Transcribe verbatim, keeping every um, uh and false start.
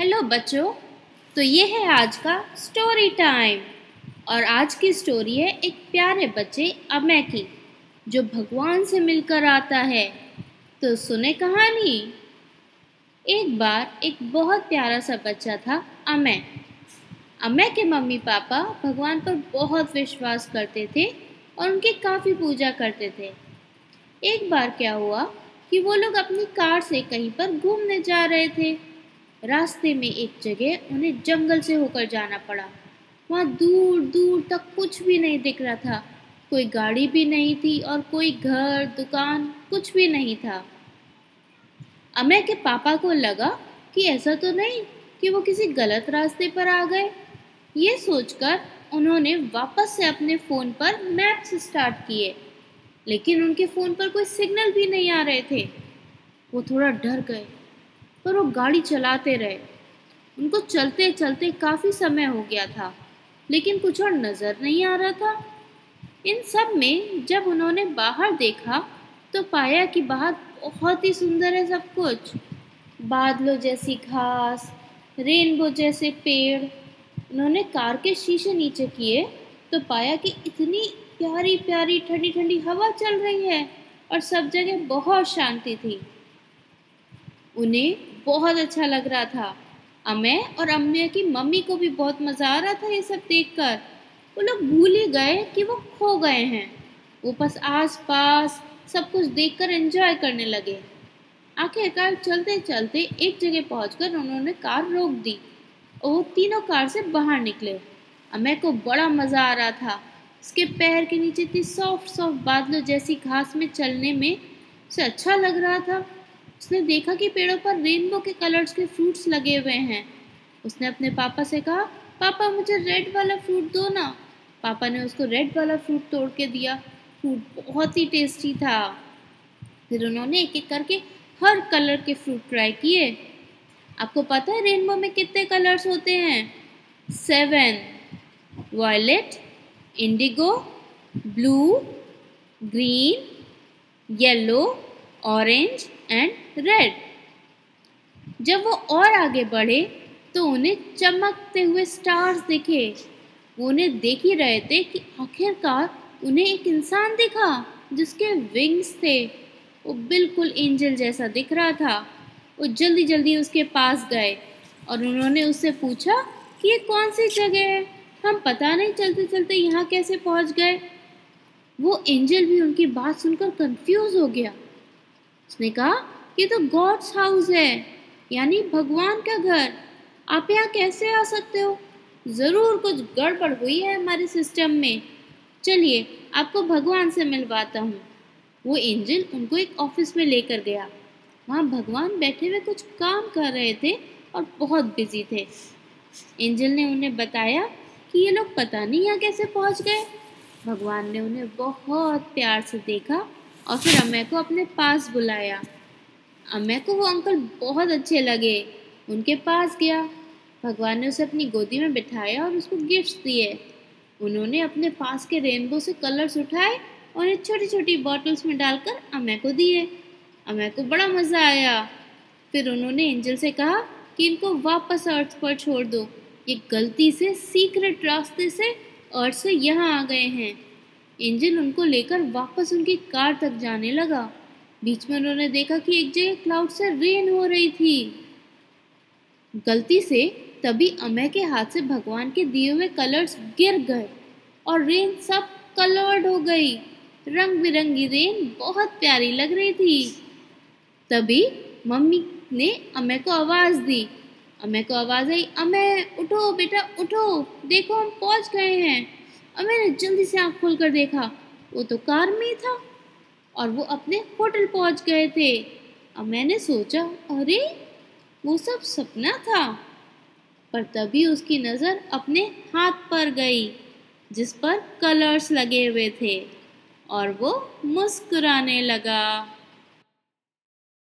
Hello बच्चों, तो ये है आज का स्टोरी टाइम। और आज की स्टोरी है एक प्यारे बच्चे अमय की, जो भगवान से मिलकर आता है। तो सुने कहानी। एक बार एक बहुत प्यारा सा बच्चा था अमय। अमय के मम्मी पापा भगवान पर बहुत विश्वास करते थे और उनकी काफ़ी पूजा करते थे। एक बार क्या हुआ कि वो लोग अपनी कार से कहीं पर घूमने जा रहे थे। रास्ते में एक जगह उन्हें जंगल से होकर जाना पड़ा। वहाँ दूर दूर तक कुछ भी नहीं दिख रहा था। कोई गाड़ी भी नहीं थी और कोई घर, दुकान, कुछ भी नहीं था। अमय के पापा को लगा कि ऐसा तो नहीं कि वो किसी गलत रास्ते पर आ गए। ये सोचकर उन्होंने वापस से अपने फ़ोन पर मैप्स स्टार्ट किए, लेकिन उनके फ़ोन पर कोई सिग्नल भी नहीं आ रहे थे। वो थोड़ा डर गए, पर वो गाड़ी चलाते रहे। उनको चलते चलते काफ़ी समय हो गया था, लेकिन कुछ और नज़र नहीं आ रहा था। इन सब में जब उन्होंने बाहर देखा तो पाया कि बाहर बहुत ही सुंदर है सब कुछ। बादलों जैसी घास, रेनबो जैसे पेड़। उन्होंने कार के शीशे नीचे किए तो पाया कि इतनी प्यारी प्यारी ठंडी ठंडी हवा चल रही है और सब जगह बहुत शांति थी। उन्हें बहुत अच्छा लग रहा था। अमय और अमय की मम्मी को भी बहुत मज़ा आ रहा था ये सब देखकर। वो लोग भूल ही गए कि वो खो गए हैं। वो बस आस पास सब कुछ देखकर एंजॉय करने लगे। आखिरकार चलते चलते एक जगह पहुंचकर उन्होंने कार रोक दी और वो तीनों कार से बाहर निकले। अमय को बड़ा मज़ा आ रहा था। उसके पैर के नीचे इतनी सॉफ्ट सॉफ्ट बादलों जैसी घास में चलने में उसे अच्छा लग रहा था। उसने देखा कि पेड़ों पर रेनबो के कलर्स के फ्रूट्स लगे हुए हैं। उसने अपने पापा से कहा, पापा मुझे रेड वाला फ्रूट दो ना। पापा ने उसको रेड वाला फ्रूट तोड़ के दिया। फ्रूट बहुत ही टेस्टी था। फिर उन्होंने एक एक करके हर कलर के फ्रूट ट्राई किए। आपको पता है रेनबो में कितने कलर्स होते हैं? Seven. Violet, indigo, blue, green, yellow, orange and red. जब वो और आगे बढ़े तो उन्हें चमकते हुए स्टार्स दिखे। वो उन्हें देख ही रहे थे कि आखिरकार उन्हें एक इंसान दिखा जिसके विंग्स थे। वो बिल्कुल एंजल जैसा दिख रहा था। वो जल्दी जल्दी उसके पास गए और उन्होंने उससे पूछा कि ये कौन सी जगह है? हम पता नहीं चलते चलते यहाँ कैसे पहुँच गए। वो एंजल भी उनकी बात सुनकर कंफ्यूज हो गया। उसने कहा कि तो गॉड्स हाउस है, यानी भगवान का घर। आप यहाँ कैसे आ सकते हो? ज़रूर कुछ गड़बड़ हुई है हमारे सिस्टम में। चलिए आपको भगवान से मिलवाता हूँ। वो एंजल उनको एक ऑफिस में लेकर गया। वहाँ भगवान बैठे हुए कुछ काम कर रहे थे और बहुत बिजी थे। एंजल ने उन्हें बताया कि ये लोग पता नहीं यहाँ कैसे पहुँच गए। भगवान ने उन्हें बहुत प्यार से देखा और फिर अमय को अपने पास बुलाया। अमय को वो अंकल बहुत अच्छे लगे। उनके पास गया। भगवान ने उसे अपनी गोदी में बिठाया और उसको गिफ्ट्स दिए। उन्होंने अपने पास के रेनबो से कलर्स उठाए और उन्हें छोटी छोटी बॉटल्स में डालकर अमय को दिए। अमय को बड़ा मज़ा आया। फिर उन्होंने एंजल से कहा कि इनको वापस अर्थ पर छोड़ दो। ये गलती से सीक्रेट रास्ते से अर्थ से यहाँ आ गए हैं। एंजल उनको लेकर वापस उनकी कार तक जाने लगा। बीच में उन्होंने देखा कि एक जगह क्लाउड से रेन हो रही थी। गलती से तभी अमय के हाथ से भगवान के दिए हुए कलर्स गिर गए और रेन सब कलर्ड हो गई। रंग बिरंगी रेन बहुत प्यारी लग रही थी। तभी मम्मी ने अमय को आवाज़ दी। अमय को आवाज़ आई, अमय उठो बेटा उठो, देखो हम पहुंच गए हैं। अमय ने जल्दी से आँख खोलकर देखा, वो तो कार में था और वो अपने होटल पहुंच गए थे। अमय ने सोचा, अरे वो सब सपना था। पर तभी उसकी नज़र अपने हाथ पर गई जिस पर कलर्स लगे हुए थे और वो मुस्कुराने लगा।